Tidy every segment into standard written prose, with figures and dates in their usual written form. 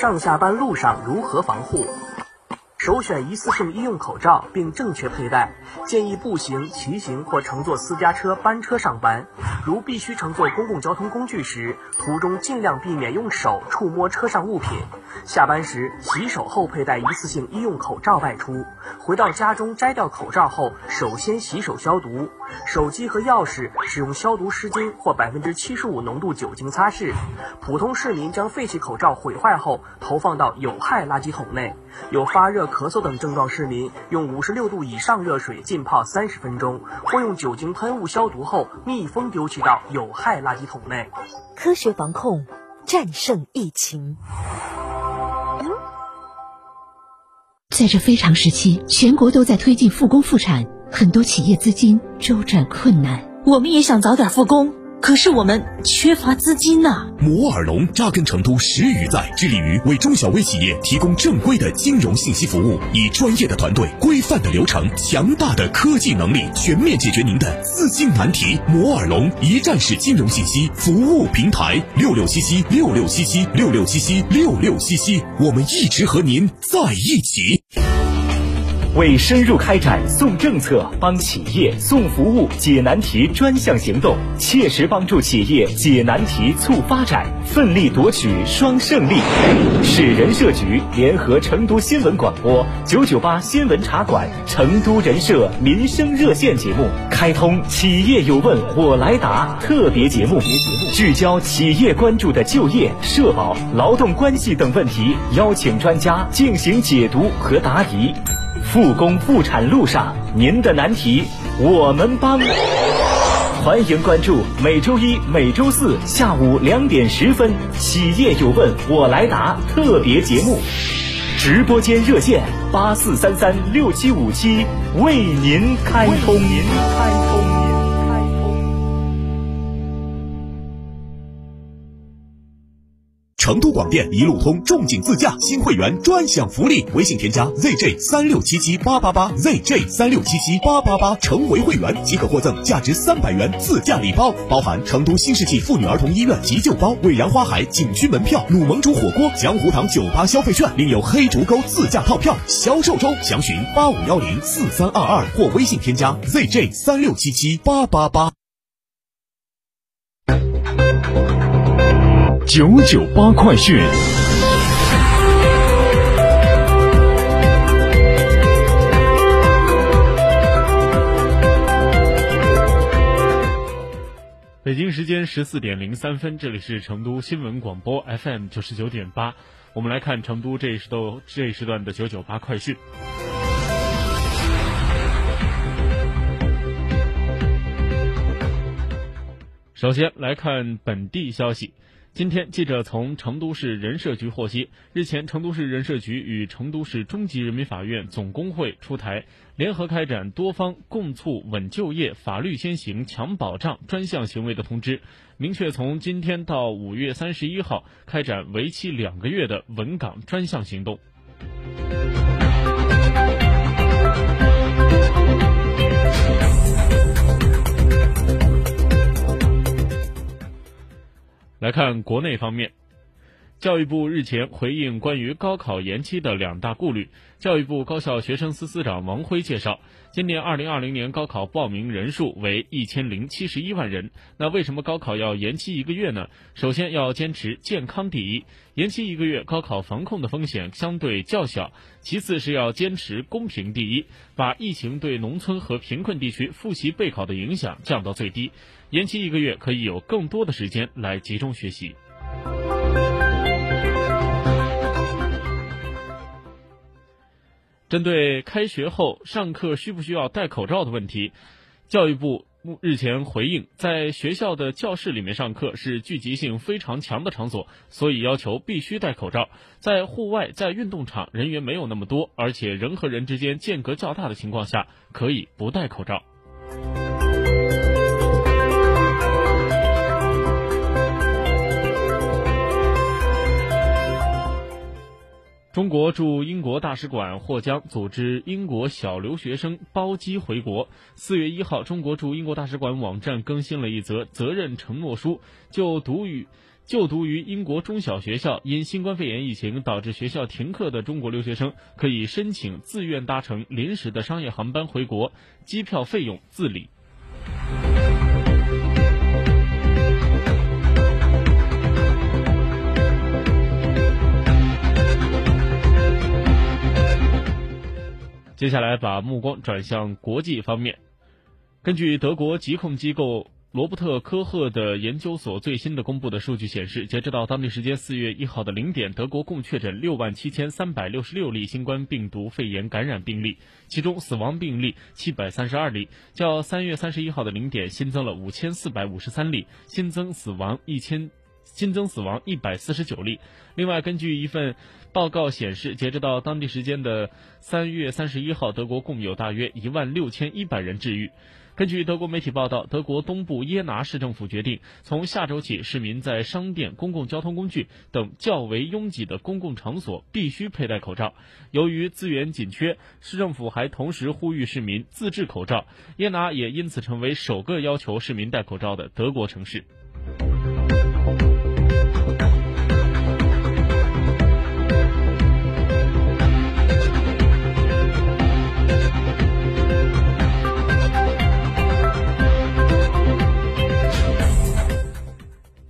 上下班路上如何防护？首选一次性医用口罩，并正确佩戴。建议步行、骑行或乘坐私家车、班车上班。如必须乘坐公共交通工具时，途中尽量避免用手触摸车上物品。下班时洗手后佩戴一次性医用口罩外出。回到家中摘掉口罩后，首先洗手消毒。手机和钥匙使用消毒湿巾或75%浓度酒精擦拭。普通市民将废弃口罩毁坏后投放到有害垃圾桶内。有发热、咳嗽等症状市民，用56度以上热水浸泡30分钟，或用酒精喷雾消毒后密封丢弃到有害垃圾桶内。科学防控，战胜疫情。在这非常时期，全国都在推进复工复产，很多企业资金周转困难。我们也想早点复工，可是我们缺乏资金呐。摩尔龙扎根成都10余载，致力于为中小微企业提供正规的金融信息服务，以专业的团队、规范的流程、强大的科技能力，全面解决您的资金难题。摩尔龙一站式金融信息服务平台，667766776677，我们一直和您在一起。为深入开展送政策、帮企业送服务解难题专项行动，切实帮助企业解难题促发展，奋力夺取双胜利。市人社局联合成都新闻广播998新闻茶馆成都人社民生热线节目开通企业有问我来答特别节目，聚焦企业关注的就业、社保、劳动关系等问题，邀请专家进行解读和答疑。复工复产路上，您的难题我们帮。欢迎关注每周一、每周四下午2点10分《企业有问我来答》特别节目，直播间热线84336757为您开通。成都广电一路通重景自驾新会员专享福利，微信添加 ZJ3677888 ZJ3677888 成为会员即可获赠价值300元自驾礼包，包含成都新世纪妇女儿童医院急救包、蔚然花海景区门票、鲁盟主火锅、江湖堂98消费券，另有黑竹沟自驾套票。销售中详询85104322或微信添加 ZJ3677888。998快讯。北京时间14点03分，这里是成都新闻广播 FM 99.8，我们来看成都这一时段的998快讯。首先来看本地消息。今天，记者从成都市人社局获悉，日前成都市人社局与成都市中级人民法院总工会出台联合开展多方共促稳就业、法律先行强保障专项行为的通知，明确从今天到5月31号开展为期2个月的稳岗专项行动。来看国内方面，教育部日前回应关于高考延期的2大顾虑。教育部高校学生司司长王辉介绍，今年2020年高考报名人数为1071万人，那为什么高考要延期1个月呢？首先要坚持健康第一，延期1个月高考防控的风险相对较小。其次是要坚持公平第一，把疫情对农村和贫困地区复习备考的影响降到最低，延期1个月可以有更多的时间来集中学习。针对开学后上课需不需要戴口罩的问题，教育部日前回应，在学校的教室里面上课是聚集性非常强的场所，所以要求必须戴口罩。在户外，在运动场人员没有那么多，而且人和人之间间隔较大的情况下，可以不戴口罩。中国驻英国大使馆或将组织英国小留学生包机回国。4月1号，中国驻英国大使馆网站更新了一则责任承诺书，就读于英国中小学校因新冠肺炎疫情导致学校停课的中国留学生，可以申请自愿搭乘临时的商业航班回国，机票费用自理。接下来把目光转向国际方面。根据德国疾控机构罗伯特科赫的研究所最新的公布的数据显示，截止到当地时间4月1号的0点，德国共确诊67366例新冠病毒肺炎感染病例，其中死亡病例732例，较3月31号的0点新增了5453例，新增死亡149例。另外，根据一份报告显示，截止到当地时间的3月31号，德国共有大约16100人治愈。根据德国媒体报道，德国东部耶拿市政府决定，从下周起，市民在商店、公共交通工具等较为拥挤的公共场所必须佩戴口罩。由于资源紧缺，市政府还同时呼吁市民自制口罩。耶拿也因此成为首个要求市民戴口罩的德国城市。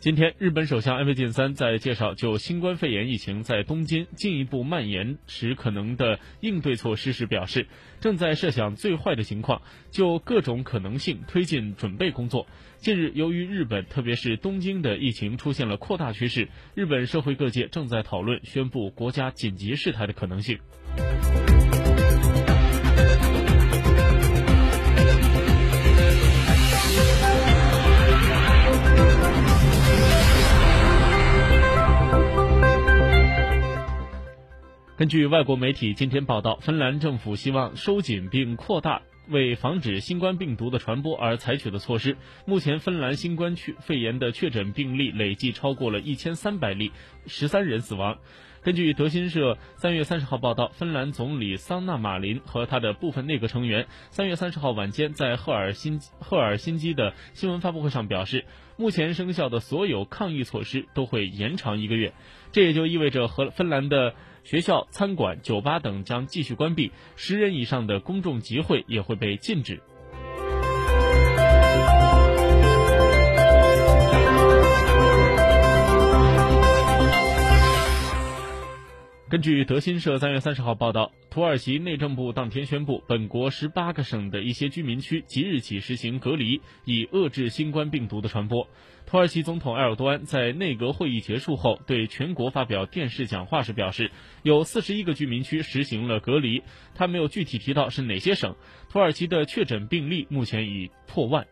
今天，日本首相安倍晋三在介绍就新冠肺炎疫情在东京进一步蔓延时可能的应对措施时表示，正在设想最坏的情况，就各种可能性推进准备工作。近日，由于日本特别是东京的疫情出现了扩大趋势，日本社会各界正在讨论宣布国家紧急事态的可能性。根据外国媒体今天报道，芬兰政府希望收紧并扩大为防止新冠病毒的传播而采取的措施。目前，芬兰新冠肺炎的确诊病例累计超过了1300例，13人死亡。根据德新社3月30号报道，芬兰总理桑纳马林和他的部分内阁成员3月30号晚间在赫尔辛基的新闻发布会上表示，目前生效的所有抗疫措施都会延长一个月。这也就意味着芬兰的学校、餐馆、酒吧等将继续关闭，10人以上的公众集会也会被禁止。根据德新社3月30号报道，土耳其内政部当天宣布，本国18个省的一些居民区即日起实行隔离，以遏制新冠病毒的传播。土耳其总统埃尔多安在内阁会议结束后对全国发表电视讲话时表示，有41个居民区实行了隔离，他没有具体提到是哪些省。土耳其的确诊病例目前已破万。